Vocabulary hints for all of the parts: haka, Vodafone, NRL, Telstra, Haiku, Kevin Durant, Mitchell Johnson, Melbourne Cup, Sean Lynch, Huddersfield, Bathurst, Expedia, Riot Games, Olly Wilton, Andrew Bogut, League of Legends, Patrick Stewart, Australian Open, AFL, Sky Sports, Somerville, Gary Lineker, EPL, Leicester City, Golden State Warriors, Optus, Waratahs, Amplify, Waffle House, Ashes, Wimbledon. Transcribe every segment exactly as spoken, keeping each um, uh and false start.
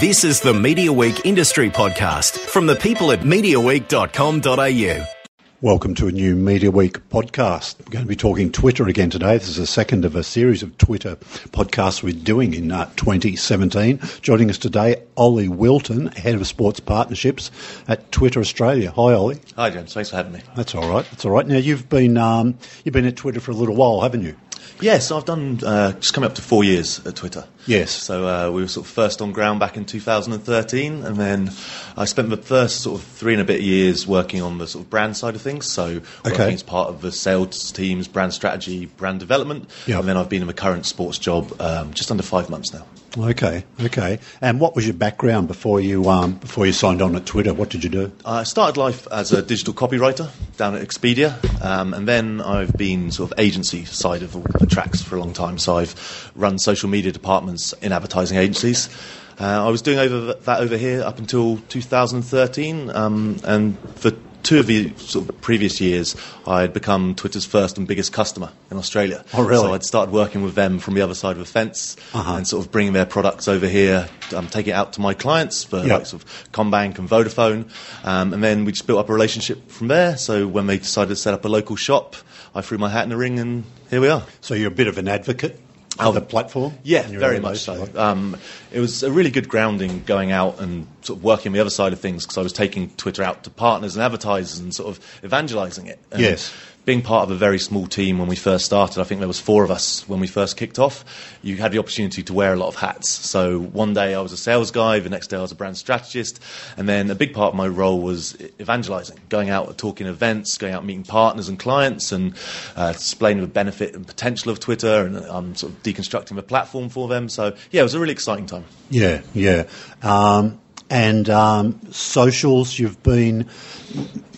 This is the Media Week Industry Podcast from the people at media week dot com dot a u. Welcome to a new Media Week podcast. We're going to be talking Twitter again today. This is the second of a series of Twitter podcasts we're doing in uh, twenty seventeen. Joining us today, Olly Wilton, Head of Sports Partnerships at Twitter Australia. Hi, Olly. Hi, James. Thanks for having me. That's all right. That's all right. Now, you've been um, you've been at Twitter for a little while, haven't you? Yes, I've done uh, just coming up to four years at Twitter. Yes. So uh, we were sort of first on ground back in two thousand thirteen, and then I spent the first sort of three and a bit years working on the sort of brand side of things. So working okay. as part of the sales teams, brand strategy, brand development, yep. and then I've been in my current sports job um, just under five months now. Okay, okay. And what was your background before you um, before you signed on at Twitter? What did you do? I started life as a digital copywriter down at Expedia, um, and then I've been sort of agency side of all the tracks for a long time. So I've run social media departments in advertising agencies. Uh, I was doing over that over here up until two thousand thirteen, um, and for two of the sort of previous years, I had become Twitter's first and biggest customer in Australia. Oh, really? So I'd started working with them from the other side of the fence uh-huh. and sort of bringing their products over here, um, taking it out to my clients for yep. like sort of Combank and Vodafone. Um, and then we just built up a relationship from there. So when they decided to set up a local shop, I threw my hat in the ring and here we are. So you're a bit of an advocate? Of the platform? Yeah, very much so. Um, it was a really good grounding going out and sort of working the other side of things because I was taking Twitter out to partners and advertisers and sort of evangelising it. And yes. Being part of a very small team when we first started, I think there was four of us when we first kicked off, you had the opportunity to wear a lot of hats. So one day I was a sales guy, the next day I was a brand strategist, and then a big part of my role was evangelising, going out talking events, going out meeting partners and clients and uh, displaying the benefit and potential of Twitter and um, sort of deconstructing the platform for them. So, yeah, it was a really exciting time. Yeah, yeah. Um, and um, socials, you've been...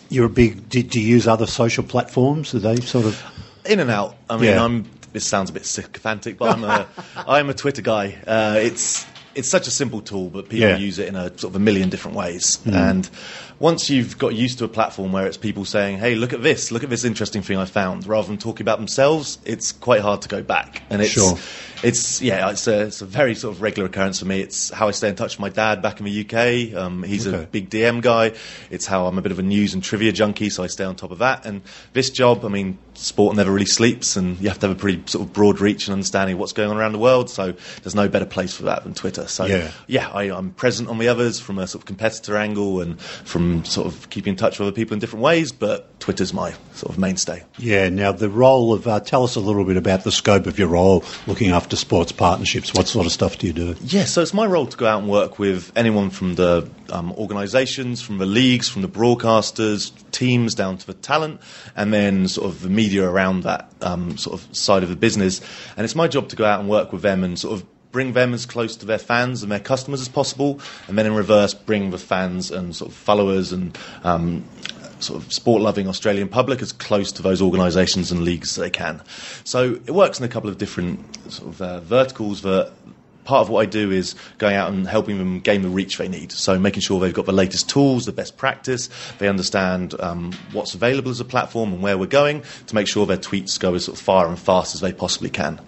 You're a big. Do, do you use other social platforms? Are they sort of in and out? I mean, yeah. I'm. This sounds a bit sycophantic, but I'm a. I'm a Twitter guy. Uh, it's it's such a simple tool, but people yeah. use it in a sort of a million different ways. Mm. And once you've got used to a platform where it's people saying, "Hey, look at this! Look at this interesting thing I found," rather than talking about themselves, it's quite hard to go back. And it's sure. It's yeah, it's a, it's a very sort of regular occurrence for me. It's how I stay in touch with my dad back in the U K. Um, he's okay. a big D M guy. It's how I'm a bit of a news and trivia junkie, so I stay on top of that. And this job, I mean, sport never really sleeps, and you have to have a pretty sort of broad reach and understanding of what's going on around the world. So there's no better place for that than Twitter. So yeah, yeah I, I'm present on the others from a sort of competitor angle and from sort of keeping in touch with other people in different ways. But Twitter's my sort of mainstay. Yeah. Now the role of uh, tell us a little bit about the scope of your role, looking after to sports partnerships. What sort of stuff do you do? Yeah, so it's my role to go out and work with anyone from the um, organisations, from the leagues, from the broadcasters, teams down to the talent, and then sort of the media around that um, sort of side of the business. And it's my job to go out and work with them and sort of bring them as close to their fans and their customers as possible, and then in reverse bring the fans and sort of followers and um, sort of sport-loving Australian public as close to those organisations and leagues as they can. So it works in a couple of different sort of uh, verticals that part of what I do is going out and helping them gain the reach they need. So making sure they've got the latest tools, the best practice, they understand um, what's available as a platform and where we're going to make sure their tweets go as sort of far and fast as they possibly can.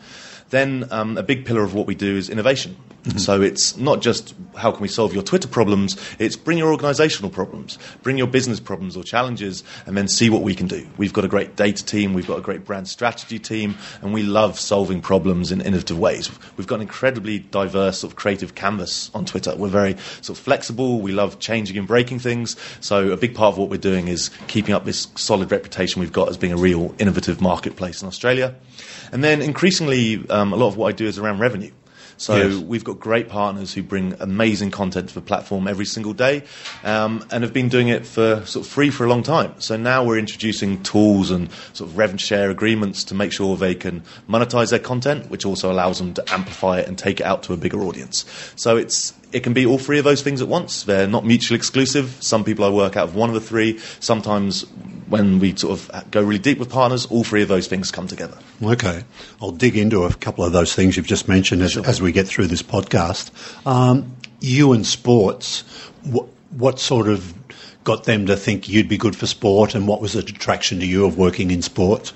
Then um, a big pillar of what we do is innovation. Mm-hmm. So it's not just how can we solve your Twitter problems, it's bring your organisational problems, bring your business problems or challenges, and then see what we can do. We've got a great data team, we've got a great brand strategy team, and we love solving problems in innovative ways. We've got an incredibly diverse sort of creative canvas on Twitter. We're very sort of flexible, we love changing and breaking things, so a big part of what we're doing is keeping up this solid reputation we've got as being a real innovative marketplace in Australia. And then increasingly, um, a lot of what I do is around revenue. So yes. We've got great partners who bring amazing content to the platform every single day um, and have been doing it for sort of free for a long time. So now we're introducing tools and sort of revenue share agreements to make sure they can monetize their content, which also allows them to amplify it and take it out to a bigger audience. So it's it can be all three of those things at once. They're not mutually exclusive. Some people I work out of one of the three. Sometimes when we sort of go really deep with partners, all three of those things come together. Okay. I'll dig into a couple of those things you've just mentioned as, sure. as we get through this podcast. Um, you and sports, what, what sort of got them to think you'd be good for sport and what was the attraction to you of working in sport?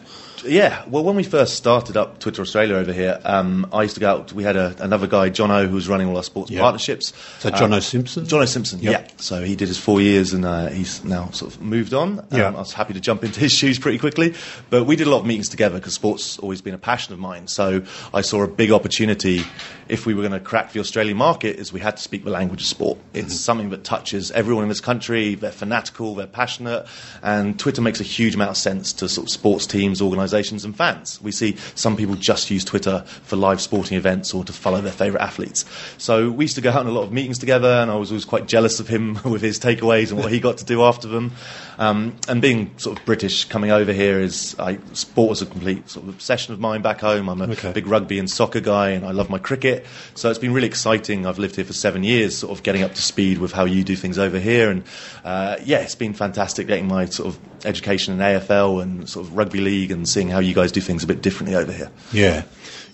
Yeah, well, when we first started up Twitter Australia over here, um, I used to go out, we had a, another guy, Jono, who was running all our sports yeah. partnerships. So uh, Jono Simpson? Jono Simpson, yep. yeah. So he did his four years and uh, he's now sort of moved on. Um, yeah. I was happy to jump into his shoes pretty quickly. But we did a lot of meetings together because sport's always been a passion of mine. So I saw a big opportunity if we were going to crack the Australian market is we had to speak the language of sport. It's mm-hmm. something that touches everyone in this country. They're fanatical, they're passionate. And Twitter makes a huge amount of sense to sort of sports teams, organisations and fans. We see some people just use Twitter for live sporting events or to follow their favourite athletes. So we used to go out on a lot of meetings together and I was always quite jealous of him with his takeaways and what he got to do after them. Um, and being sort of British coming over here, is I, sport was a complete sort of obsession of mine back home. I'm a okay. big rugby and soccer guy and I love my cricket. So it's been really exciting. I've lived here for seven years, sort of getting up to speed with how you do things over here. And uh, yeah, it's been fantastic getting my sort of education in A F L and sort of rugby league and seeing how you guys do things a bit differently over here. Yeah.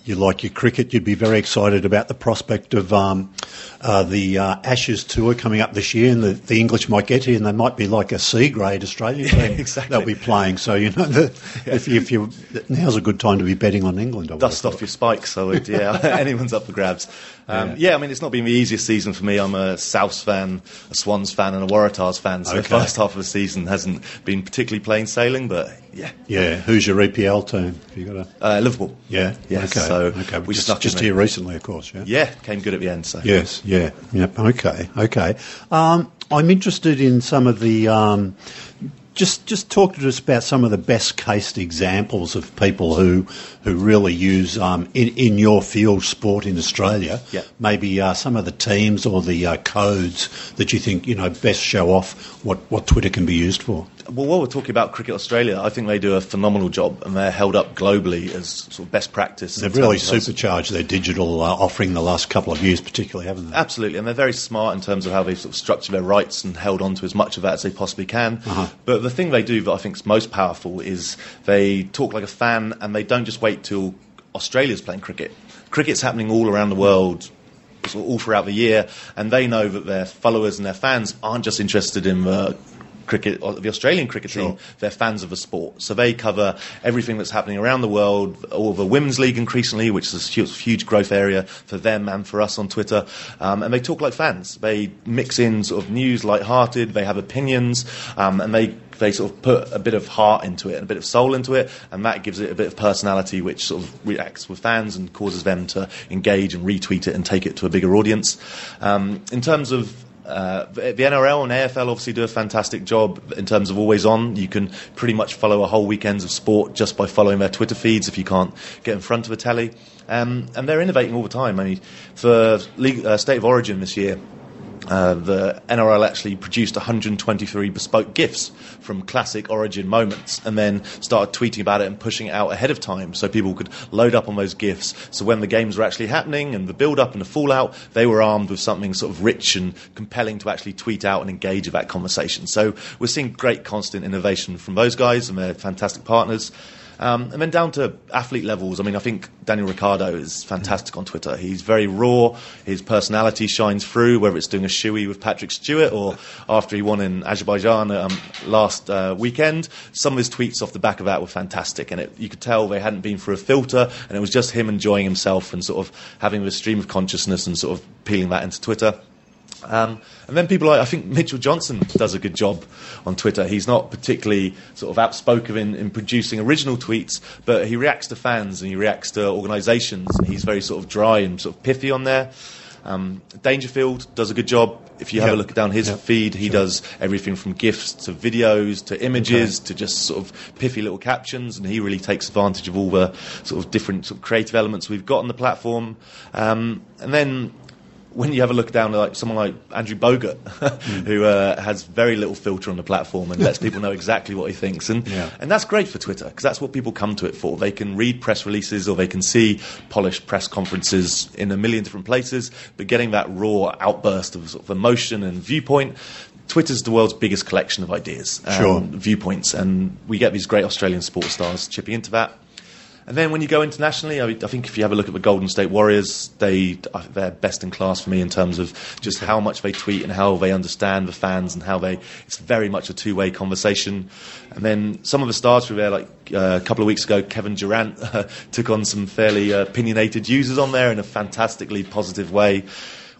You like your cricket, you'd be very excited about the prospect of um, uh, the uh, Ashes tour coming up this year, and the, the English might get here and they might be like a C-grade Australian team. Yeah, exactly. They'll be playing. So, you know, the, yeah. if, if you, now's a good time to be betting on England. I Dust off your spikes, I would, yeah. Anyone's up for grabs. Um, yeah. yeah, I mean, it's not been the easiest season for me. I'm a Souths fan, a Swans fan and a Waratahs fan, so okay. the first half of the season hasn't been particularly plain sailing, but... Yeah. Yeah. Who's your E P L team? Have you got a uh, Liverpool? Yeah. Yes. Okay. So okay. We just just here recently, of course. Yeah. Yeah. Came good at the end. So. Yes. Yeah. Yep. Okay. Okay. Um, I'm interested in some of the. Um, Just just talk to us about some of the best case examples of people who who really use, um, in, in your field, sport in Australia, yeah. maybe uh, some of the teams or the uh, codes that you think, you know, best show off what, what Twitter can be used for. Well, while we're talking about Cricket Australia, I think they do a phenomenal job and they're held up globally as sort of best practice. They've really supercharged their digital uh, offering the last couple of years particularly, haven't they? Absolutely, and they're very smart in terms of how they've sort of structured their rights and held on to as much of that as they possibly can. Uh-huh. But the thing they do that I think is most powerful is they talk like a fan and they don't just wait till Australia's playing cricket. Cricket's happening all around the world, sort of all throughout the year, and they know that their followers and their fans aren't just interested in the cricket, the Australian cricket sure. team, they're fans of the sport. So they cover everything that's happening around the world, all the Women's League increasingly, which is a huge, huge growth area for them and for us on Twitter. Um, and they talk like fans. They mix in sort of news, lighthearted, they have opinions, um, and they they sort of put a bit of heart into it and a bit of soul into it, and that gives it a bit of personality which sort of reacts with fans and causes them to engage and retweet it and take it to a bigger audience. Um, in terms of Uh, the N R L and A F L obviously do a fantastic job in terms of always on. You can pretty much follow a whole weekends of sport just by following their Twitter feeds if you can't get in front of a telly. Um, and they're innovating all the time. I mean, for League, uh, State of Origin this year, Uh, the N R L actually produced one hundred twenty-three bespoke GIFs from classic Origin moments and then started tweeting about it and pushing it out ahead of time so people could load up on those GIFs. So when the games were actually happening and the build-up and the fallout, they were armed with something sort of rich and compelling to actually tweet out and engage with that conversation. So we're seeing great constant innovation from those guys and they're fantastic partners. Um, and then down to athlete levels, I mean, I think Daniel Ricciardo is fantastic on Twitter. He's very raw. His personality shines through, whether it's doing a shoey with Patrick Stewart or after he won in Azerbaijan um, last uh, weekend. Some of his tweets off the back of that were fantastic, and it, you could tell they hadn't been through a filter, and it was just him enjoying himself and sort of having this stream of consciousness and sort of peeling that into Twitter. Um, and then people like, I think Mitchell Johnson does a good job on Twitter. He's not particularly sort of outspoken in, in producing original tweets, but he reacts to fans and he reacts to organisations. He's very sort of dry and sort of pithy on there. Um, Dangerfield does a good job. If you have yep. a look down his yep. feed, he sure. does everything from GIFs to videos to images okay. to just sort of pithy little captions, and he really takes advantage of all the sort of different sort of creative elements we've got on the platform. Um, and then... when you have a look down at like someone like Andrew Bogut, mm. who uh, has very little filter on the platform and lets people know exactly what he thinks. And, yeah. and that's great for Twitter because that's what people come to it for. They can read press releases or they can see polished press conferences in a million different places, but getting that raw outburst of, sort of emotion and viewpoint, Twitter's the world's biggest collection of ideas and sure. viewpoints. And we get these great Australian sports stars chipping into that. And then when you go internationally, I, I think if you have a look at the Golden State Warriors, they, they're best in class for me in terms of just how much they tweet and how they understand the fans and how they... It's very much a two-way conversation. And then some of the stars were there, like uh, a couple of weeks ago, Kevin Durant uh, took on some fairly uh, opinionated users on there in a fantastically positive way.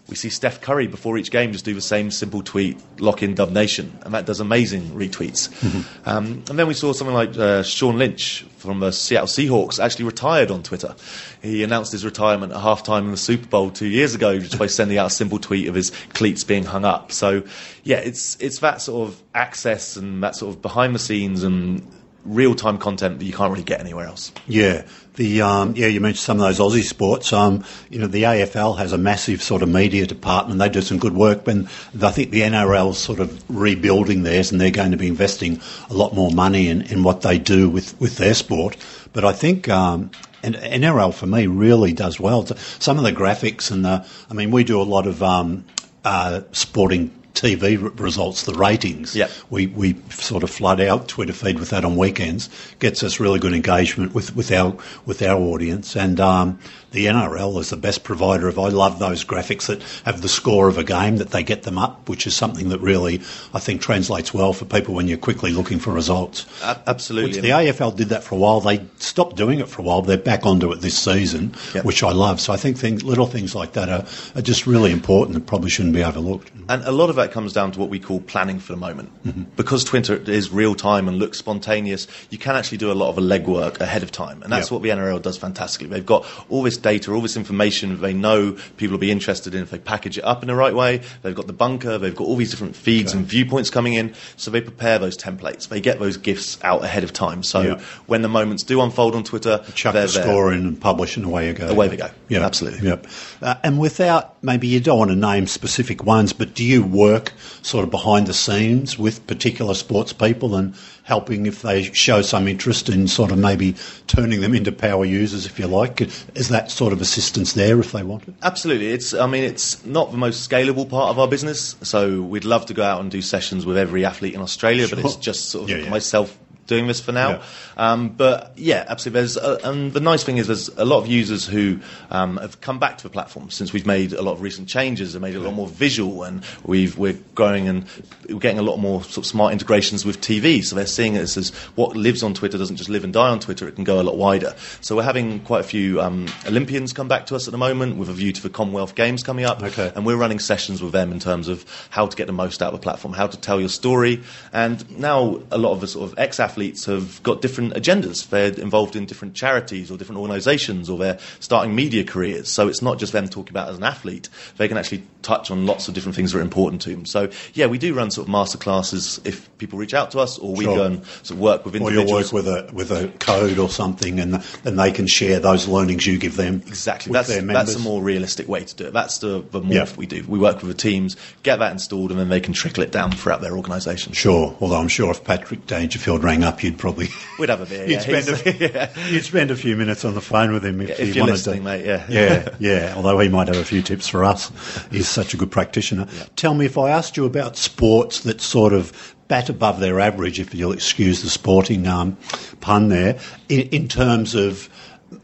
We see Steph Curry before each game just do the same simple tweet, lock in Dub Nation, and that does amazing retweets. Mm-hmm. Um, and then we saw someone like uh, Sean Lynch from the Seattle Seahawks actually retired on Twitter. He announced his retirement at halftime in the Super Bowl two years ago just by sending out a simple tweet of his cleats being hung up. So, yeah, it's it's that sort of access and that sort of behind the scenes and real-time content that you can't really get anywhere else. Yeah, the um, yeah, you mentioned some of those Aussie sports. Um, you know, the A F L has a massive sort of media department. They do some good work, and I think the N R L's sort of rebuilding theirs, and they're going to be investing a lot more money in, in what they do with, with their sport. But I think um, and N R L for me really does well. Some of the graphics and the, I mean, we do a lot of um, uh, sporting T V results, the ratings. Yep. We we sort of flood our Twitter feed with that on weekends. Gets us really good engagement with, with our with our audience. And um, the N R L is the best provider of. I love those graphics that have the score of a game, that they get them up, which is something that really I think translates well for people when you're quickly looking for results. Uh, absolutely. Which the A F L did that for a while. They stopped doing it for a while. They're back onto it this season, yep, which I love. So I think things, little things like that are, are just really important and probably shouldn't be overlooked. And a lot of that comes down to what we call planning for the moment. Mm-hmm. Because Twitter is real time and looks spontaneous, you can actually do a lot of legwork ahead of time, and that's yep. what the N R L does fantastically. They've got all this data, all this information they know people will be interested in if they package it up in the right way. They've got the bunker, they've got all these different feeds okay. and viewpoints coming in, so they prepare those templates, they get those gifts out ahead of time, so yep. when the moments do unfold on Twitter, chuck the score there in and publish, and away you go. Away they go. Yep. Absolutely. Yep. Uh, and without, maybe you don't want to name specific ones, but do you work sort of behind the scenes with particular sports people and helping if they show some interest in sort of maybe turning them into power users, if you like? Is that sort of assistance there if they want it? Absolutely. It's, I mean, it's not the most scalable part of our business, so we'd love to go out and do sessions with every athlete in Australia, sure. but it's just sort of yeah, yeah. myself doing this for now. Yeah. Um, but yeah, absolutely. There's a, and the nice thing is there's a lot of users who um, have come back to the platform since we've made a lot of recent changes and made it a lot more visual, and we've, we're growing and we're getting a lot more sort of smart integrations with T V. So they're seeing this as what lives on Twitter doesn't just live and die on Twitter, it can go a lot wider. So we're having quite a few um, Olympians come back to us at the moment with a view to the Commonwealth Games coming up. Okay. And we're running sessions with them in terms of how to get the most out of the platform, how to tell your story. And now a lot of the sort of ex-athletes athletes have got different agendas. They're involved in different charities or different organisations, or they're starting media careers. So it's not just them talking about as an athlete. They can actually touch on lots of different things that are important to them. So, yeah, we do run sort of masterclasses if people reach out to us, or we sure. go and sort of work with individuals. Or you work with a, with a code or something, and and they can share those learnings you give them. Exactly. With that's, their members. That's a more realistic way to do it. That's the, the morph yep. we do. We work with the teams, get that installed, and then they can trickle it down throughout their organisation. Sure. Although I'm sure if Patrick Dangerfield rang up, you'd probably we'd have a beer. You'd, yeah. spend a, yeah. you'd spend a few minutes on the phone with him if, yeah, if you you're wanted listening, to, mate. Yeah, yeah, yeah. Although he might have a few tips for us. He's such a good practitioner. Yeah. Tell me, if I asked you about sports that sort of bat above their average, if you'll excuse the sporting um, pun there, in, in terms of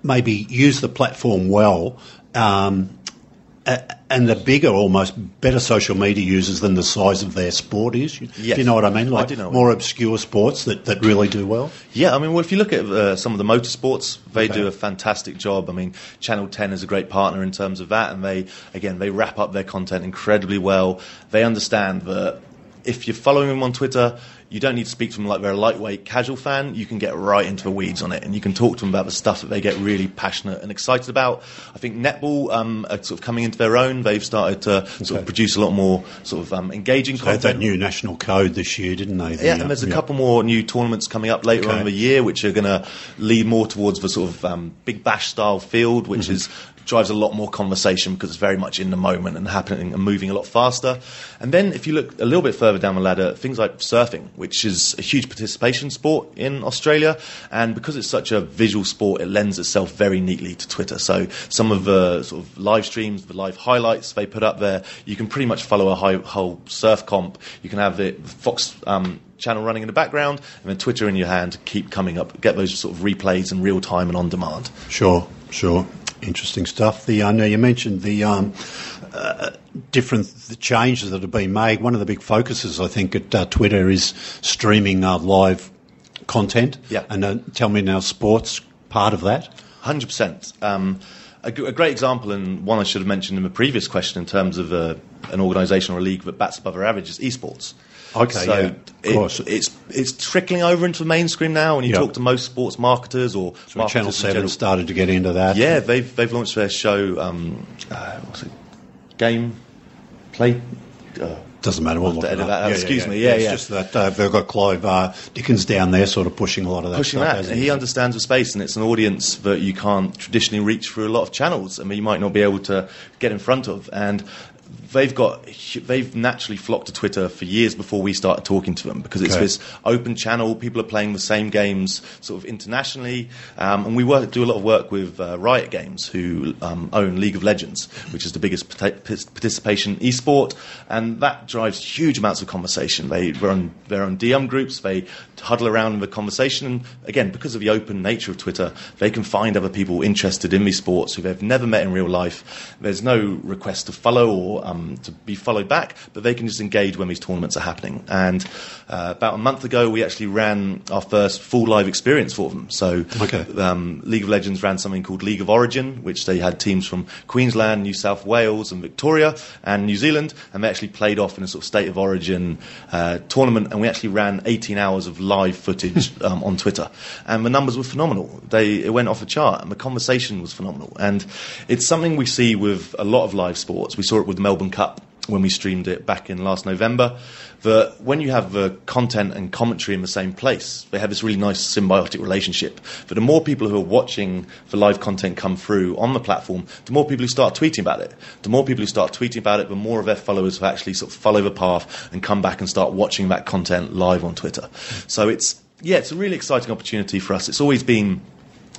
maybe use the platform well. Um, Uh, and the bigger, almost better social media users than the size of their sport is. Yes. Do you know what I mean? Like I do know more obscure sports that, that really do well? Yeah, I mean, well, if you look at uh, some of the motorsports, they okay. do a fantastic job. I mean, Channel ten is a great partner in terms of that, and they, again, they wrap up their content incredibly well. They understand that if you're following them on Twitter, you don't need to speak to them like they're a lightweight casual fan. You can get right into the weeds on it, and you can talk to them about the stuff that they get really passionate and excited about. I think netball um, are sort of coming into their own. They've started to sort okay. of produce a lot more sort of um, engaging so content. They had that new national code this year, didn't they? The, yeah, and there's a yeah. couple more new tournaments coming up later okay. on in the year, which are going to lead more towards the sort of um, Big Bash style field, which mm-hmm. is drives a lot more conversation because it's very much in the moment and happening and moving a lot faster. And then if you look a little bit further down the ladder, things like surfing, which is a huge participation sport in Australia, and because it's such a visual sport, it lends itself very neatly to Twitter. So some of the sort of live streams, the live highlights they put up there, you can pretty much follow a high, whole surf comp. You can have the Fox um, channel running in the background and then Twitter in your hand, keep coming up, get those sort of replays in real time and on demand. Sure, sure. Interesting stuff. The uh, now you mentioned the um, uh, different the changes that have been made. One of the big focuses, I think, at uh, Twitter is streaming uh, live content. Yeah. And uh, tell me now, sports part of that? one hundred percent. Um, a, g- a great example, and one I should have mentioned in the previous question in terms of uh, an organisation or a league that bats above our average, is esports. Okay, so yeah, of course. It, it's it's trickling over into the mainstream now, and you yep. talk to most sports marketers or so marketers Channel Seven started to get into that. Yeah, they've they've launched their show. Um, uh, what's it? Game play. Uh, Doesn't matter. We'll look at that. Yeah, excuse yeah, me. Yeah, yeah. It's yeah. just that uh, they've got Clive uh, Dickens down there, sort of pushing a lot of that. Pushing stuff, that. He it? understands the space, and it's an audience that you can't traditionally reach through a lot of channels. I mean, you might not be able to get in front of, and They've got they've naturally flocked to Twitter for years before we started talking to them because it's okay. this open channel. People are playing the same games sort of internationally, um, and we work do a lot of work with uh, Riot Games, who um, own League of Legends, which is the biggest partic- participation esport, and that drives huge amounts of conversation. They run their own D M groups. They huddle around in the conversation, and again, because of the open nature of Twitter, they can find other people interested in these sports who they've never met in real life. There's no request to follow or Um, to be followed back, but they can just engage when these tournaments are happening. And uh, about a month ago, we actually ran our first full live experience for them. So okay. um, League of Legends ran something called League of Origin, which they had teams from Queensland, New South Wales and Victoria and New Zealand, and they actually played off in a sort of State of Origin uh, tournament, and we actually ran eighteen hours of live footage um, on Twitter. And the numbers were phenomenal. They It went off a chart, and the conversation was phenomenal. And it's something we see with a lot of live sports. We saw it with the Melbourne Cup when we streamed it back in last November, that when you have the content and commentary in the same place, they have this really nice symbiotic relationship. But the more people who are watching the live content come through on the platform, the more people who start tweeting about it. The more people who start tweeting about it, the more of their followers who actually sort of follow the path and come back and start watching that content live on Twitter. So it's, yeah, it's a really exciting opportunity for us. It's always been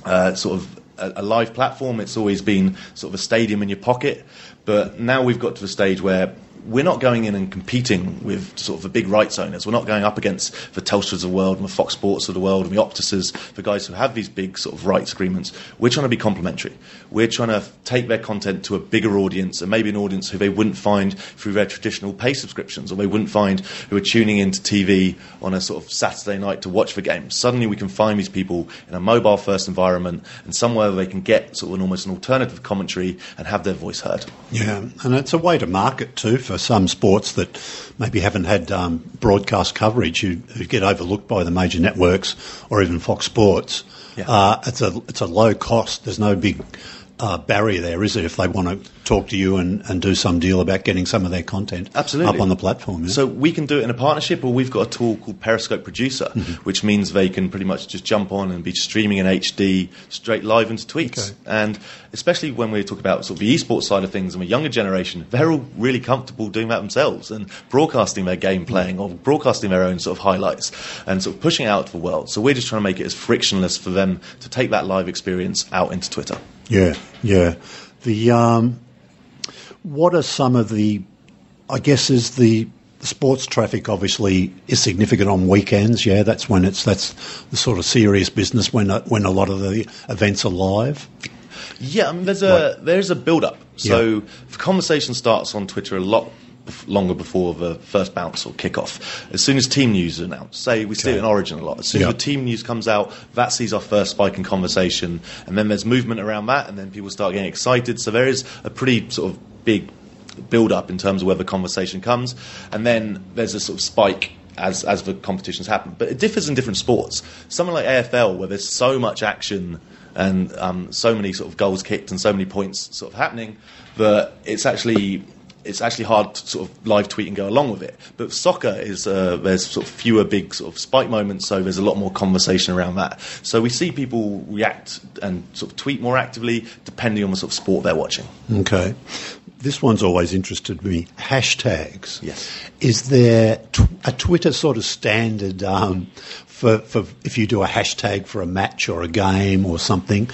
uh, sort of a, a live platform. It's always been sort of a stadium in your pocket. But now we've got to the stage where we're not going in and competing with sort of the big rights owners. We're not going up against the Telstras of the world and the Fox Sports of the world and the Optuses, the guys who have these big sort of rights agreements. We're trying to be complementary. We're trying to take their content to a bigger audience, and maybe an audience who they wouldn't find through their traditional pay subscriptions, or they wouldn't find who are tuning into T V on a sort of Saturday night to watch the game. Suddenly we can find these people in a mobile-first environment and somewhere where they can get sort of an, almost an alternative commentary and have their voice heard. Yeah, and it's a way to market too for some sports that maybe haven't had um, broadcast coverage, who, who get overlooked by the major networks or even Fox Sports. Yeah. Uh, it's a it's a low cost. There's no big uh, barrier there, is it, if they want to talk to you and, and do some deal about getting some of their content Absolutely. Up on the platform. Yeah? So we can do it in a partnership, or we've got a tool called Periscope Producer, mm-hmm. which means they can pretty much just jump on and be streaming in H D straight live into tweets. Okay. And especially when we talk about sort of the esports side of things and the younger generation, they're all really comfortable doing that themselves and broadcasting their game playing or broadcasting their own sort of highlights and sort of pushing it out to the world. So we're just trying to make it as frictionless for them to take that live experience out into Twitter. Yeah, yeah. The um, what are some of the, I guess, is the sports traffic obviously is significant on weekends. Yeah, that's when it's that's the sort of serious business when when a lot of the events are live. Yeah, I mean, there's a right. there's a build up. So yeah. the conversation starts on Twitter a lot longer before the first bounce or kickoff. As soon as team news is announced, say we okay. see it in Origin a lot. As soon yep. as the team news comes out, that sees our first spike in conversation, and then there's movement around that, and then people start getting excited. So there is a pretty sort of big build up in terms of where the conversation comes, and then there's a sort of spike as as the competitions happen. But it differs in different sports. Something like A F L, where there's so much action and um, so many sort of goals kicked and so many points sort of happening, that it's actually it's actually hard to sort of live tweet and go along with it. But soccer is uh, there's sort of fewer big sort of spike moments, so there's a lot more conversation around that. So we see people react and sort of tweet more actively depending on the sort of sport they're watching. Okay. This one's always interested me. Hashtags. Yes. Is there tw- a Twitter sort of standard um, for, for if you do a hashtag for a match or a game or something?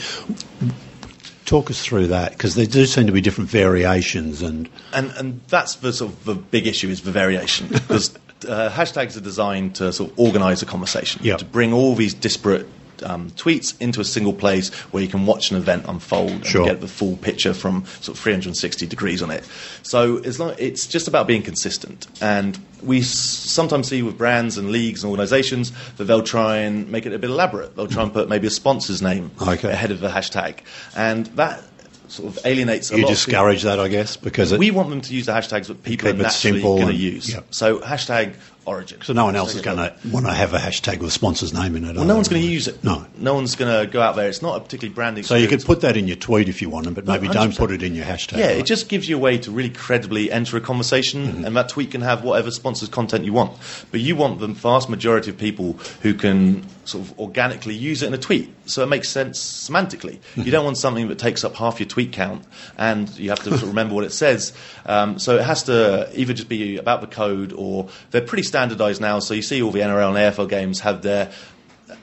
Talk us through that, because there do seem to be different variations. And and, and that's the sort of the big issue, is the variation, because uh, hashtags are designed to sort of organise a conversation, yep. to bring all these disparate um, tweets into a single place where you can watch an event unfold sure. and get the full picture from sort of three hundred sixty degrees on it. So it's, like, it's just about being consistent. And we sometimes see with brands and leagues and organisations that they'll try and make it a bit elaborate. They'll try and put maybe a sponsor's name okay. ahead of the hashtag. And that sort of alienates a you lot. You discourage that, I guess, because... It, we want them to use the hashtags that people are naturally going to use. Yep. So hashtag origin. So no one else is going to want to have a hashtag with a sponsor's name in it. Well, no one's going to use it. No. No one's going to go out there. It's not a particularly branding. So you could put that in your tweet if you want to, but maybe don't put it in your hashtag. Yeah, right? It just gives you a way to really credibly enter a conversation, mm-hmm. and that tweet can have whatever sponsored content you want. But you want the vast majority of people who can sort of organically use it in a tweet. So it makes sense semantically. You don't want something that takes up half your tweet count and you have to sort of remember what it says. Um, so it has to either just be about the code, or they're pretty standardised now. So you see all the N R L and A F L games have their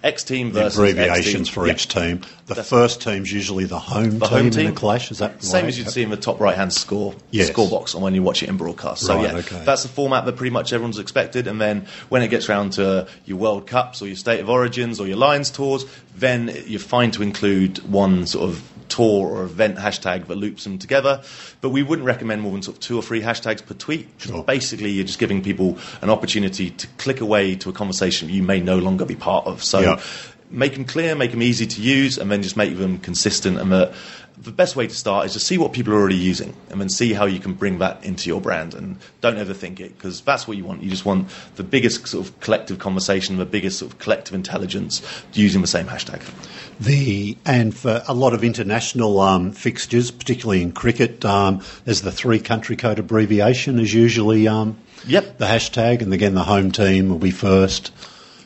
X team versus abbreviations X team. For yeah. each team. The That's first team's usually the home the team, home team. In the clash. Is that same right? as you'd see in the top right-hand score yes. score box on when you watch it in broadcast? So right, yeah, okay. that's the format that pretty much everyone's expected. And then when it gets round to your World Cups or your State of Origins or your Lions tours, then you're fine to include one sort of tour or event hashtag that loops them together. But we wouldn't recommend more than sort of two or three hashtags per tweet. Sure. Basically, you're just giving people an opportunity to click away to a conversation you may no longer be part of. So yeah. make them clear, make them easy to use, and then just make them consistent. And the, the best way to start is to see what people are already using and then see how you can bring that into your brand. And don't overthink it, because that's what you want. You just want the biggest sort of collective conversation, the biggest sort of collective intelligence using the same hashtag. The and for a lot of international um, fixtures, particularly in cricket, um, there's the three-country code abbreviation is usually um, yep. the hashtag, and again the home team will be first.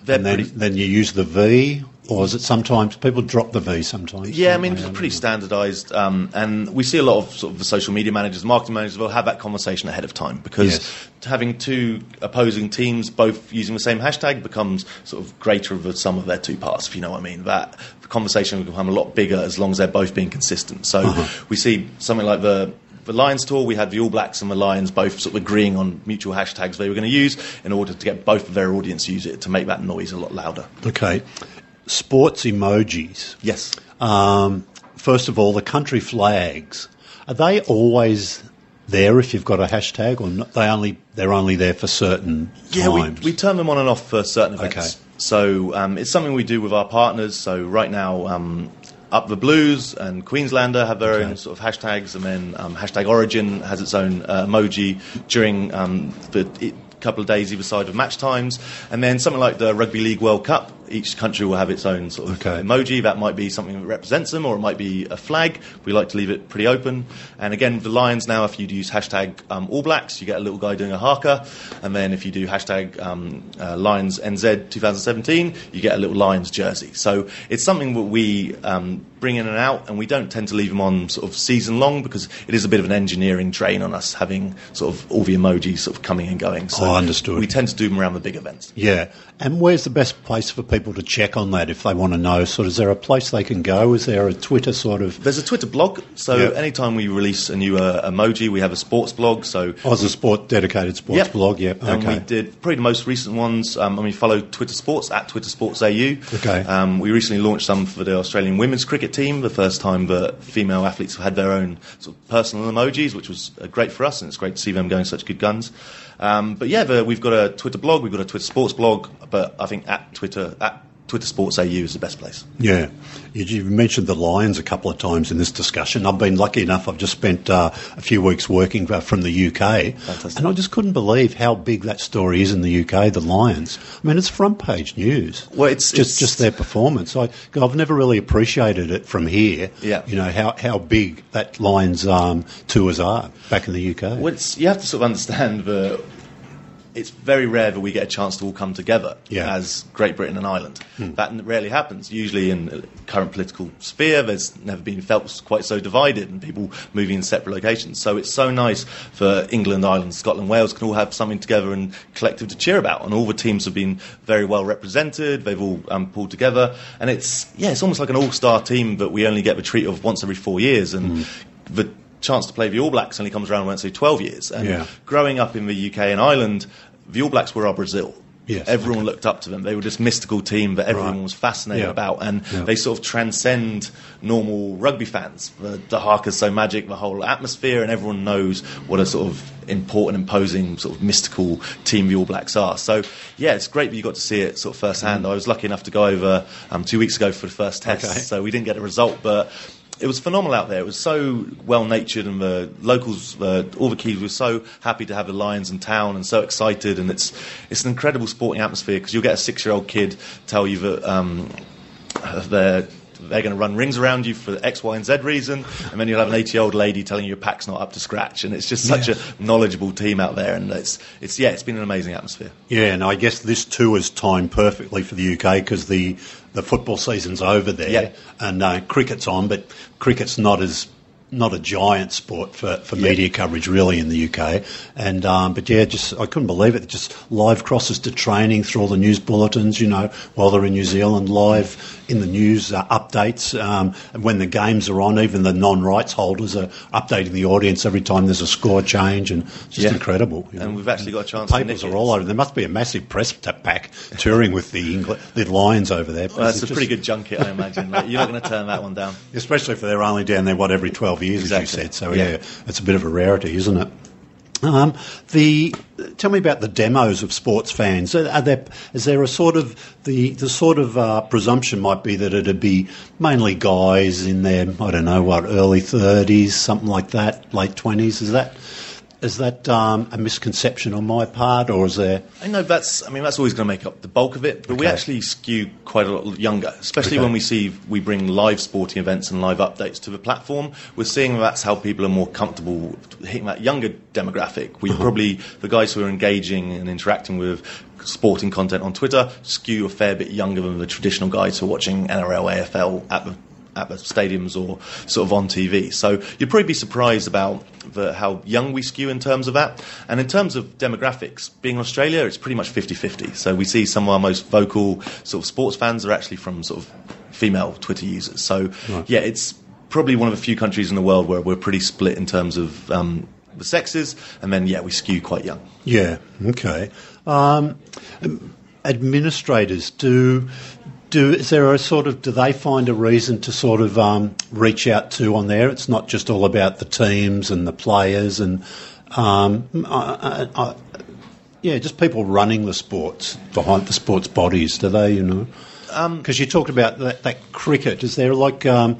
They're and then, pretty... then you use the V, or is it sometimes people drop the V sometimes? Yeah, I mean, it's pretty standardised, um, and we see a lot of sort of the social media managers, marketing managers will have that conversation ahead of time, because yes. having two opposing teams both using the same hashtag becomes sort of greater of the sum of their two parts, if you know what I mean. That the conversation will become a lot bigger as long as they're both being consistent. So uh-huh. we see something like the... The Lions tour, we had the All Blacks and the Lions both sort of agreeing on mutual hashtags they were going to use in order to get both of their audience to use it, to make that noise a lot louder. Okay. Sports emojis. Yes. Um, first of all, the country flags. Are they always there if you've got a hashtag, or not? They only, they're only there for certain yeah, times? Yeah, we, we turn them on and off for certain events. Okay. So um, it's something we do with our partners. So right now... Um, Up the Blues and Queenslander have their okay. own sort of hashtags, and then um, hashtag Origin has its own uh, emoji during um, the it, couple of days either side of match times. And then something like the Rugby League World Cup, each country will have its own sort of okay. emoji. That might be something that represents them, or it might be a flag. We like to leave it pretty open. And again, the Lions now, if you use hashtag um, All Blacks, you get a little guy doing a haka. And then if you do hashtag um, uh, Lions N Z twenty seventeen, you get a little Lions jersey. So it's something that we um, bring in and out, and we don't tend to leave them on sort of season long, because it is a bit of an engineering drain on us having sort of all the emojis sort of coming and going. So oh, understood. We tend to do them around the big events. Yeah. And where's the best place for people to check on that if they want to know? Sort of, is there a place they can go? Is there a Twitter sort of? There's a Twitter blog. So yep. anytime we release a new uh, emoji, we have a sports blog. So oh, it's a sport dedicated sports yep. blog. Yeah, okay. And we did probably the most recent ones. Um, I mean, follow Twitter Sports at Twitter Sports A U. Okay. Um, we recently launched some for the Australian women's cricket team. The first time that female athletes had their own sort of personal emojis, which was uh, great for us, and it's great to see them going such good guns. Um, but yeah, the, we've got a Twitter blog, we've got a Twitter sports blog, but I think at Twitter at Twitter Sports A U is the best place. Yeah. You've mentioned the Lions a couple of times in this discussion. I've been lucky enough, I've just spent uh, a few weeks working from the U K. Fantastic. And I just couldn't believe how big that story is in the U K, the Lions. I mean, it's front-page news. Well, it's just, it's just their performance. I, I've never really appreciated it from here, yeah. you know, how, how big that Lions um, tours are back in the U K. Well, it's, you have to sort of understand the... It's very rare that we get a chance to all come together yeah. as Great Britain and Ireland. Mm. That rarely happens. Usually in the current political sphere, there's never been felt quite so divided and people moving in separate locations. So it's so nice for England, Ireland, Scotland, Wales can all have something together and collective to cheer about. And all the teams have been very well represented. They've all um, pulled together. And it's, yeah, it's almost like an all-star team that we only get the treat of once every four years. And mm. the chance to play the All Blacks only comes around once every twelve years. And yeah. growing up in the U K and Ireland, the All Blacks were our Brazil. Yes, everyone okay. looked up to them. They were this mystical team that everyone right. was fascinated yeah. about, and yeah. they sort of transcend normal rugby fans. The, the haka's so magic, the whole atmosphere, and everyone knows what a sort of important, imposing, sort of mystical team the All Blacks are. So, yeah, it's great that you got to see it sort of firsthand. Mm. I was lucky enough to go over um, two weeks ago for the first test, okay. so we didn't get a result, but... It was phenomenal out there. It was so well-natured, and the locals, uh, all the kids, were so happy to have the Lions in town and so excited. And it's it's an incredible sporting atmosphere, because you'll get a six-year-old kid tell you that um, they're... they're going to run rings around you for X, Y, and Z reason, and then you'll have an eighty-year-old lady telling you your pack's not up to scratch, and it's just such yeah. a knowledgeable team out there, and it's, it's yeah, it's been an amazing atmosphere. Yeah, and I guess this tour is timed perfectly for the U K, because the, the football season's over there, yeah. and uh, cricket's on, but cricket's not as... not a giant sport for, for yeah. media coverage really in the U K, and um, but yeah just I couldn't believe it, just live crosses to training through all the news bulletins, you know, while they're in New Zealand, live in the news uh, updates, um, and when the games are on, even the non-rights holders are updating the audience every time there's a score change, and it's just yeah. incredible, you know? And we've actually got a chance, papers are all over. There must be a massive press pack touring with the England, the Lions over there. Well, that's a just... pretty good junket, I imagine. Like, you're not going to turn that one down, especially if they're only down there what every twelve years, exactly. as you said, so yeah. yeah, it's a bit of a rarity, isn't it? Um, the tell me about the demos of sports fans. Are, are there, is there a sort of the the sort of uh, presumption might be that it'd be mainly guys in their I don't know what early thirties, something like that, late twenties? Is that is that um, a misconception on my part, or is there? I know that's. I mean, that's always going to make up the bulk of it, but okay. we actually skew quite a lot younger, especially okay. when we see we bring live sporting events and live updates to the platform. We're seeing that's how people are more comfortable hitting that younger demographic. We uh-huh. probably the guys who are engaging and interacting with sporting content on Twitter skew a fair bit younger than the traditional guys who are watching N R L, A F L at the. at the stadiums or sort of on T V. So you'd probably be surprised about the, how young we skew in terms of that. And in terms of demographics, being Australia, it's pretty much fifty-fifty. So we see some of our most vocal sort of sports fans are actually from sort of female Twitter users. So, right. yeah, it's probably one of the few countries in the world where we're pretty split in terms of um, the sexes. And then, yeah, we skew quite young. Yeah, okay. Um, administrators do... Do is there a sort of do they find a reason to sort of um, reach out to on there? It's not just all about the teams and the players and um, I, I, I, yeah, just people running the sports behind the sports bodies. Do they, you know? Because um, you talked about that, that cricket. Is there like um,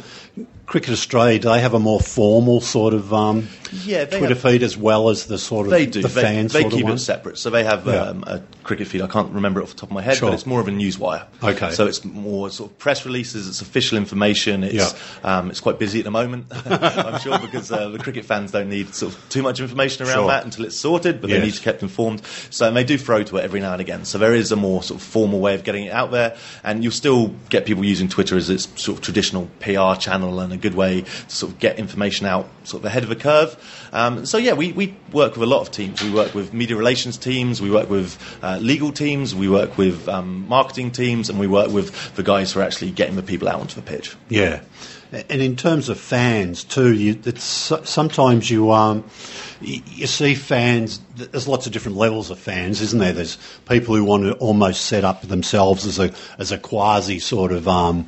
Cricket Australia? Do they have a more formal sort of um, yeah, Twitter have, feed as well as the sort of they do. the they, fans? They sort keep of it one? separate. So they have yeah. um, a cricket feed. I can't remember it off the top of my head, sure. but it's more of a newswire. Okay. So it's more sort of press releases. It's official information. It's yeah. um, it's quite busy at the moment, I'm sure, because uh, the cricket fans don't need sort of too much information around sure. that until it's sorted, but yes. they need to be kept informed. So and they do throw to it every now and again. So there is a more sort of formal way of getting it out there, and you'll still get people using Twitter as its sort of traditional P R channel and a good way to sort of get information out sort of ahead of the curve. Um, so, yeah, we, we work with a lot of teams. We work with media relations teams, we work with uh, legal teams, we work with um, marketing teams, and we work with the guys who are actually getting the people out onto the pitch. Yeah. And in terms of fans too, you, it's, sometimes you um, you see fans. There's lots of different levels of fans, isn't there? There's people who want to almost set up themselves as a as a quasi sort of um,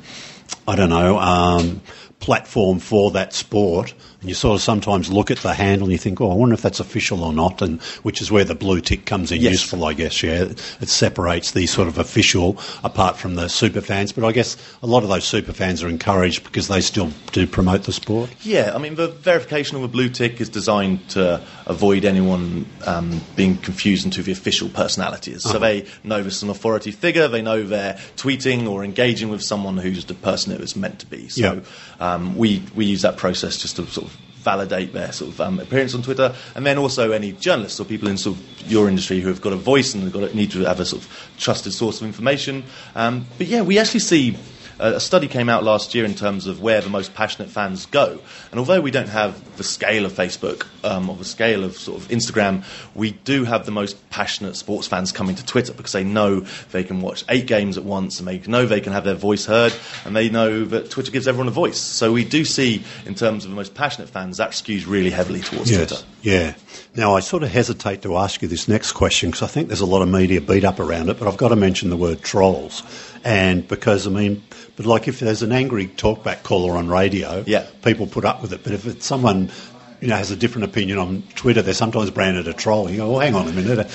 I don't know um, platform for that sport, and you sort of sometimes look at the handle and you think, oh, I wonder if that's official or not, and which is where the blue tick comes in yes. useful, I guess, yeah. It separates the sort of official apart from the super fans, but I guess a lot of those super fans are encouraged because they still do promote the sport. Yeah, I mean, the verification of a blue tick is designed to avoid anyone um, being confused into the official personalities. Uh-huh. So they know this is an authority figure, they know they're tweeting or engaging with someone who's the person it was meant to be. So. Yep. Um, Um, we, we use that process just to sort of validate their sort of um, appearance on Twitter, and then also any journalists or people in sort of your industry who have got a voice and have got a, need to have a sort of trusted source of information. Um, but yeah, we actually see uh, a study came out last year in terms of where the most passionate fans go, and although we don't have the scale of Facebook um, or the scale of sort of Instagram, we do have the most passionate sports fans coming to Twitter because they know they can watch eight games at once and they know they can have their voice heard, and they know that Twitter gives everyone a voice. So we do see, in terms of the most passionate fans, that skews really heavily towards yes. Twitter. Yeah. Now, I sort of hesitate to ask you this next question because I think there's a lot of media beat up around it, but I've got to mention the word trolls. And because, I mean, but like if there's an angry talkback caller on radio, yeah. people put up with it. But if it's someone, you know, has a different opinion on Twitter, they're sometimes branded a troll. You go, well, hang on a minute.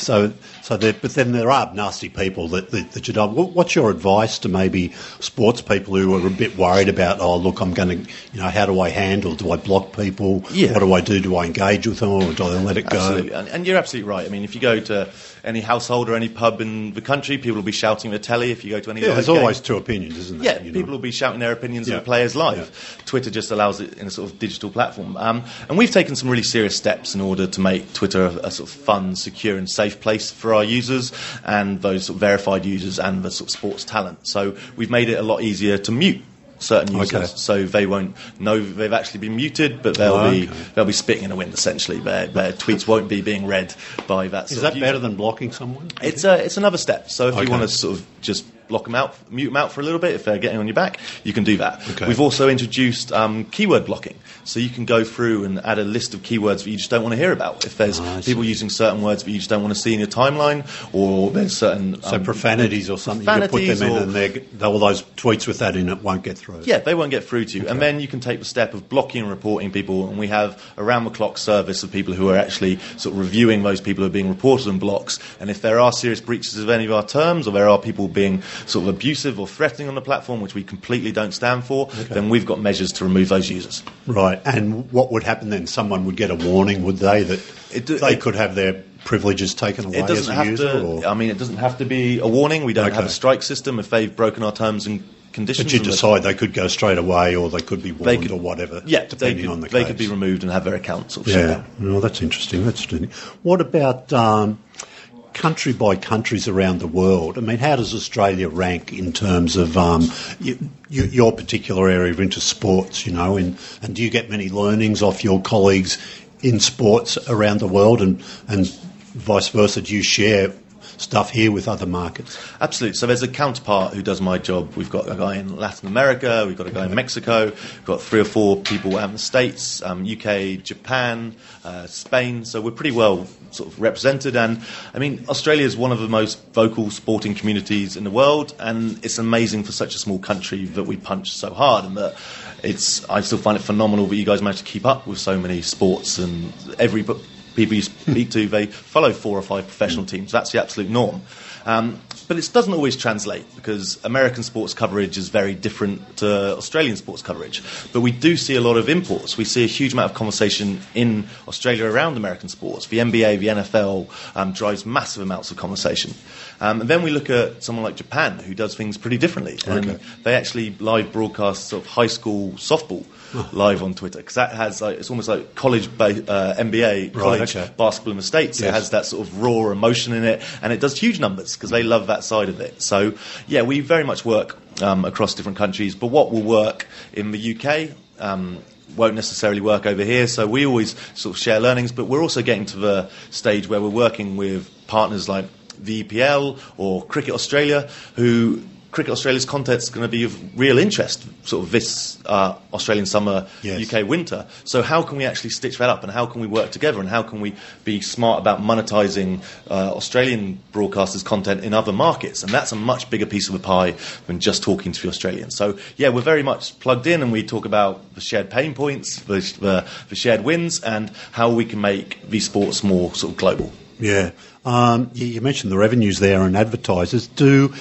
So, so there, but then there are nasty people that, that, that you don't. What's your advice to maybe sports people who are a bit worried about, oh, look, I'm going to, you know, how do I handle? Do I block people? Yeah. What do I do? Do I engage with them or do I let it go? Absolutely. And, and you're absolutely right. I mean, if you go to any household or any pub in the country, people will be shouting their telly. If you go to any yeah, there's game. Always two opinions, isn't there? Yeah, you people know? Will be shouting their opinions yeah. of the players live. Yeah. Twitter just allows it in a sort of digital platform. Um, and we've taken some really serious steps in order to make Twitter a, a sort of fun, secure and safe place for our users and those sort of verified users and the sort of sports talent. So we've made it a lot easier to mute certain users, okay. so they won't know they've actually been muted, but they'll oh, be okay. they'll be spitting in the wind. Essentially, their their tweets won't be being read by that. Is sort that of better than blocking someone? It's a, it's another step. So if okay. you want to sort of just block them out, mute them out for a little bit if they're getting on your back, you can do that. Okay. We've also introduced um, keyword blocking, so you can go through and add a list of keywords that you just don't want to hear about. If there's oh, people using certain words that you just don't want to see in your timeline, or there's certain um, so profanities or something, profanities you put them in, and all those tweets with that in it won't get through. Yeah, they won't get through to you. Okay. And then you can take the step of blocking and reporting people, and we have around the clock service of people who are actually sort of reviewing those people who are being reported on blocks. And if there are serious breaches of any of our terms, or there are people being sort of abusive or threatening on the platform, which we completely don't stand for, okay. then we've got measures to remove those users. Right, and what would happen then? Someone would get a warning, would they, that it, they it, could have their privileges taken away it doesn't as a have user? To, or? I mean, it doesn't have to be a warning. We don't okay. have a strike system. If they've broken our terms and conditions... But you decide they could go straight away or they could be warned they could, or whatever, yeah, depending could, on the case. They could be removed and have their accounts sort of shut down. Yeah, well, that's interesting. That's interesting. What about... Um, country by countries around the world, I mean, how does Australia rank in terms of um, you, you, your particular area of interest, sports, you know, and, and do you get many learnings off your colleagues in sports around the world and, and vice versa, do you share stuff here with other markets? Absolutely. So there's a counterpart who does my job. We've got a guy in Latin America, we've got a guy in Mexico, we've got three or four people out in the States, um, U K, Japan, uh, Spain, so we're pretty well sort of represented. And I mean, Australia is one of the most vocal sporting communities in the world, and it's amazing for such a small country that we punch so hard, and that it's, I still find it phenomenal that you guys manage to keep up with so many sports, and every people you speak to, they follow four or five professional teams. That's the absolute norm. Um, but it doesn't always translate because American sports coverage is very different to Australian sports coverage. But we do see a lot of imports. We see a huge amount of conversation in Australia around American sports. The N B A, the N F L um, drives massive amounts of conversation. Um, and then we look at someone like Japan, who does things pretty differently. And okay. they actually live broadcast sort of high school softball live on Twitter, because that has like, it's almost like college uh, N B A college right, okay. basketball in the States. Yes. It has that sort of raw emotion in it, and it does huge numbers because they love that side of it. So yeah, we very much work um, across different countries, but what will work in the U K um, won't necessarily work over here. So we always sort of share learnings, but we're also getting to the stage where we're working with partners like the E P L or Cricket Australia, who Cricket Australia's content's going to be of real interest sort of this uh, Australian summer, yes. U K winter. So how can we actually stitch that up, and how can we work together, and how can we be smart about monetising uh, Australian broadcasters' content in other markets? And that's a much bigger piece of the pie than just talking to the Australians. So, yeah, we're very much plugged in, and we talk about the shared pain points, the, the, the shared wins, and how we can make these sports more sort of global. Yeah. Um, you mentioned the revenues there and advertisers. Do...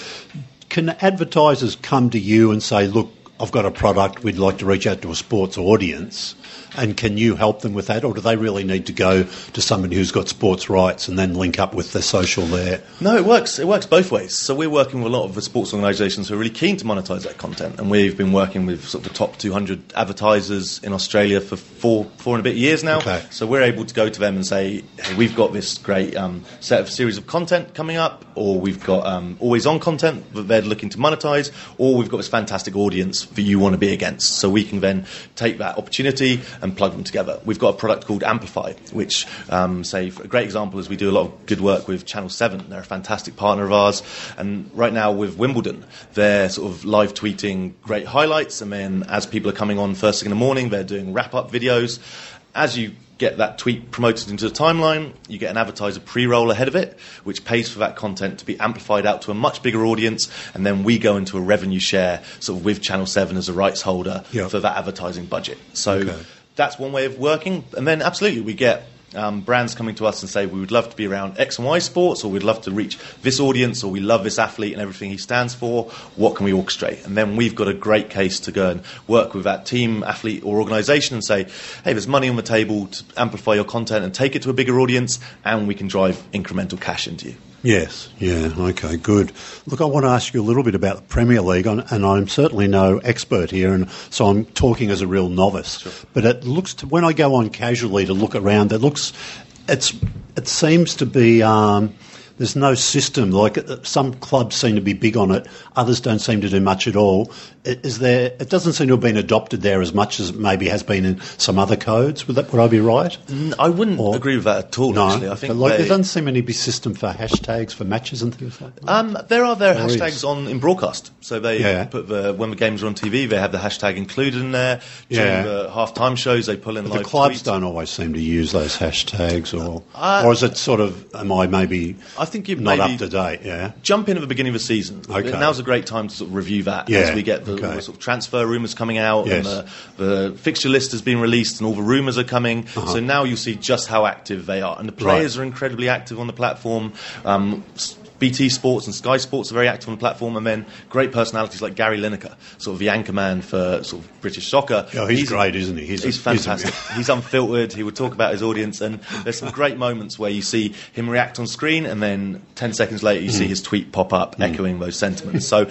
Can advertisers come to you and say, look, I've got a product, we'd like to reach out to a sports audience, and can you help them with that? Or do they really need to go to somebody who's got sports rights and then link up with the social there? No, it works. It works both ways. So we're working with a lot of the sports organisations who are really keen to monetise that content, and we've been working with sort of the top two hundred advertisers in Australia for four, four and a bit years now. Okay. So we're able to go to them and say, hey, we've got this great um, set of series of content coming up, or we've got um, always-on content that they're looking to monetise, or we've got this fantastic audience that you want to be against. So we can then take that opportunity and plug them together. We've got a product called Amplify, which, um, say, for a great example is we do a lot of good work with Channel seven. They're a fantastic partner of ours. And right now with Wimbledon, they're sort of live tweeting great highlights. And then as people are coming on first thing in the morning, they're doing wrap-up videos. As you get that tweet promoted into the timeline, you get an advertiser pre-roll ahead of it, which pays for that content to be amplified out to a much bigger audience, and then we go into a revenue share sort of with Channel seven as a rights holder, yep, for that advertising budget. So okay. That's one way of working. And then absolutely we get um, brands coming to us and say, we would love to be around X and Y sports, or we'd love to reach this audience, or we love this athlete and everything he stands for. What can we orchestrate? And then we've got a great case to go and work with that team, athlete or organisation and say, hey, there's money on the table to amplify your content and take it to a bigger audience, and we can drive incremental cash into you. Yes, yeah, okay, good. Look, I want to ask you a little bit about the Premier League, and I'm certainly no expert here, and so I'm talking as a real novice. Sure. But it looks, to, when I go on casually to look around, it looks, it's, it seems to be, um, there's no system. Like some clubs seem to be big on it, others don't seem to do much at all. Is there? It doesn't seem to have been adopted there as much as it maybe has been in some other codes. Would that? Would I be right? I wouldn't or, agree with that at all. No, actually, I think like, they, there doesn't seem any big system for hashtags for matches and things like that. Um, there are there, there hashtags is. on in broadcast. So they yeah. put the when the games are on T V, they have the hashtag included in there. During yeah. the halftime shows, they pull in. But live the clubs tweets. Don't always seem to use those hashtags, or uh, or is it sort of? Am I maybe? I think you've not up to date. Yeah, jump in at the beginning of the season. Okay, now's a great time to sort of review that yeah. as we get. The, okay. the sort of transfer rumours coming out, yes, and the, the fixture list has been released and all the rumours are coming. Uh-huh. So now you'll see just how active they are. And the players right. are incredibly active on the platform. Um, B T Sports and Sky Sports are very active on the platform. And then great personalities like Gary Lineker, sort of the anchor man for sort of British soccer. Oh, he's, he's great, isn't he? He's, he's fantastic. He's, he's unfiltered. He would talk about his audience. And there's some great moments where you see him react on screen and then ten seconds later you mm. see his tweet pop up mm. echoing those sentiments. So...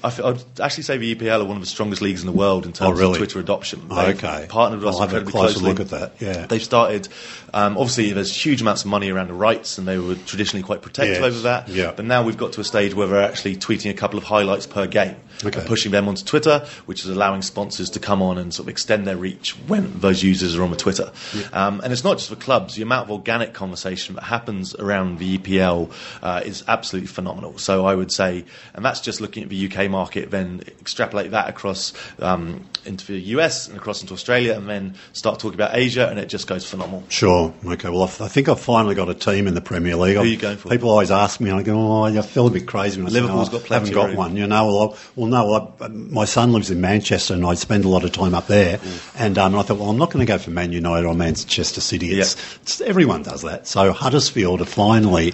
I th- I'd actually say the E P L are one of the strongest leagues in the world in terms oh, really? of Twitter adoption. They've okay. partnered with us I'll incredibly have a closer closely. Look at that. Yeah. They've started, um, obviously, there's huge amounts of money around the rights, and they were traditionally quite protective yes. over that. Yeah. But now we've got to a stage where we're actually tweeting a couple of highlights per game okay. and pushing them onto Twitter, which is allowing sponsors to come on and sort of extend their reach when those users are on the Twitter. Yeah. Um, and it's not just for clubs. The amount of organic conversation that happens around the E P L uh, is absolutely phenomenal. So I would say, and that's just looking at the U K market, then extrapolate that across um, into the U S and across into Australia, and then start talking about Asia, and it just goes phenomenal. Sure. Okay. Well, I think I've finally got a team in the Premier League. Who are you going for? People always ask me, and I go, "Oh, I feel a bit crazy." When I Liverpool's say, oh, got plenty. I haven't got room. One. You know. Well, I, well no. I, my son lives in Manchester, and I spend a lot of time up there. Mm. And, um, and I thought, well, I'm not going to go for Man United or Manchester City. It's, yep. it's everyone does that. So Huddersfield are finally.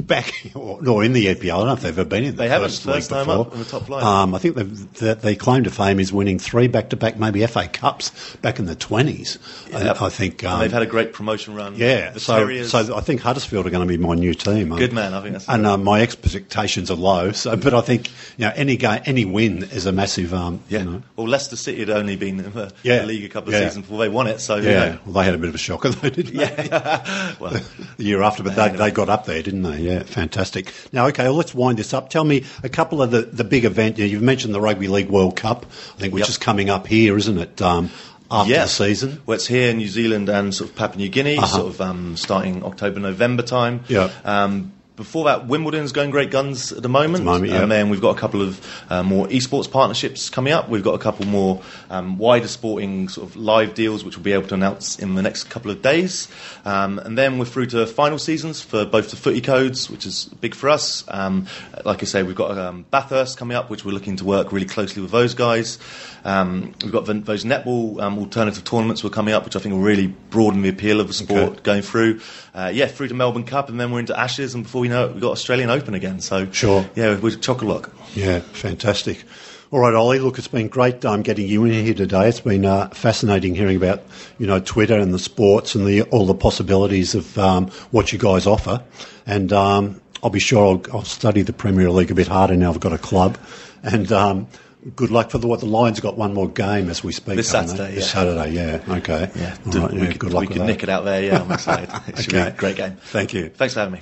Back or, or in the E P L, I don't know if they've ever been in the they first haven't, league first time before. Up in the top flight. Um, I think they, they claim to fame is winning three back-to-back, maybe F A Cups back in the twenties. Yeah. I, I think um, they've had a great promotion run. Yeah, the so, so I think Huddersfield are going to be my new team. Good um, man, I think. That's and uh, my expectations are low, so but I think you know any game, any win is a massive. Um, yeah. You know. Well, Leicester City had only been in the, yeah. the league a couple of yeah. seasons before they won it, so yeah. You know. Well, they had a bit of a shocker though, didn't they? Yeah. well, the year after, but they, they got up there. Didn't they? Yeah, fantastic. Now, okay, well, let's wind this up. Tell me a couple of the, the big events. You've mentioned the Rugby League World Cup, I think, which yep. is coming up here, isn't it, um, after yeah. the season? Well, it's here in New Zealand and sort of Papua New Guinea, uh-huh. sort of um, starting October, November time. Yeah. Um, Before that, Wimbledon's going great guns at the moment. At the moment, yeah. And then we've got a couple of uh, more esports partnerships coming up. We've got a couple more um, wider sporting sort of live deals, which we'll be able to announce in the next couple of days. Um, and then we're through to final seasons for both the footy codes, which is big for us. Um, like I say, we've got um, Bathurst coming up, which we're looking to work really closely with those guys. Um, we've got the, those netball um, alternative tournaments were coming up, which I think will really broaden the appeal of the sport okay. going through. Uh, yeah, through to Melbourne Cup, and then we're into Ashes, and before we know it, we've got Australian Open again. So, sure. yeah, we're chock-a-lock. Yeah, fantastic. All right, Ollie, look, it's been great um, getting you in here today. It's been uh, fascinating hearing about, you know, Twitter and the sports and the, all the possibilities of um, what you guys offer. And um, I'll be sure I'll, I'll study the Premier League a bit harder now I've got a club. And... Um, Good luck for the what the Lions got one more game as we speak. This Saturday, yeah. This Saturday, yeah. Okay. Yeah. Right, we yeah, could, good luck we with could that. nick it out there, yeah. I'm excited. It should okay. be a great game. Thank you. Thanks for having me.